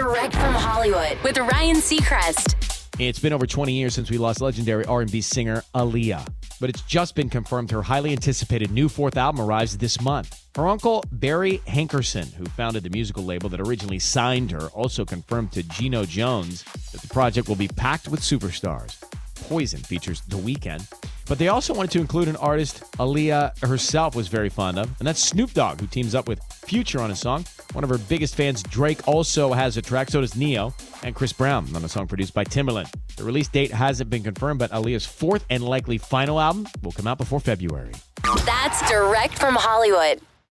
Direct from Hollywood with Ryan Seacrest. It's been over 20 years since we lost legendary R&B singer Aaliyah, but it's just been confirmed her highly anticipated new fourth album arrives this month. Her uncle, Barry Hankerson, who founded the musical label that originally signed her, also confirmed to Geno Jones that the project will be packed with superstars. Poison features The Weeknd, but they also wanted to include an artist Aaliyah herself was very fond of, and that's Snoop Dogg, who teams up with Future on a song. One of her biggest fans, Drake, also has a track, so does Neo, and Chris Brown on a song produced by Timbaland. The release date hasn't been confirmed, but Aaliyah's fourth and likely final album will come out before February. That's direct from Hollywood.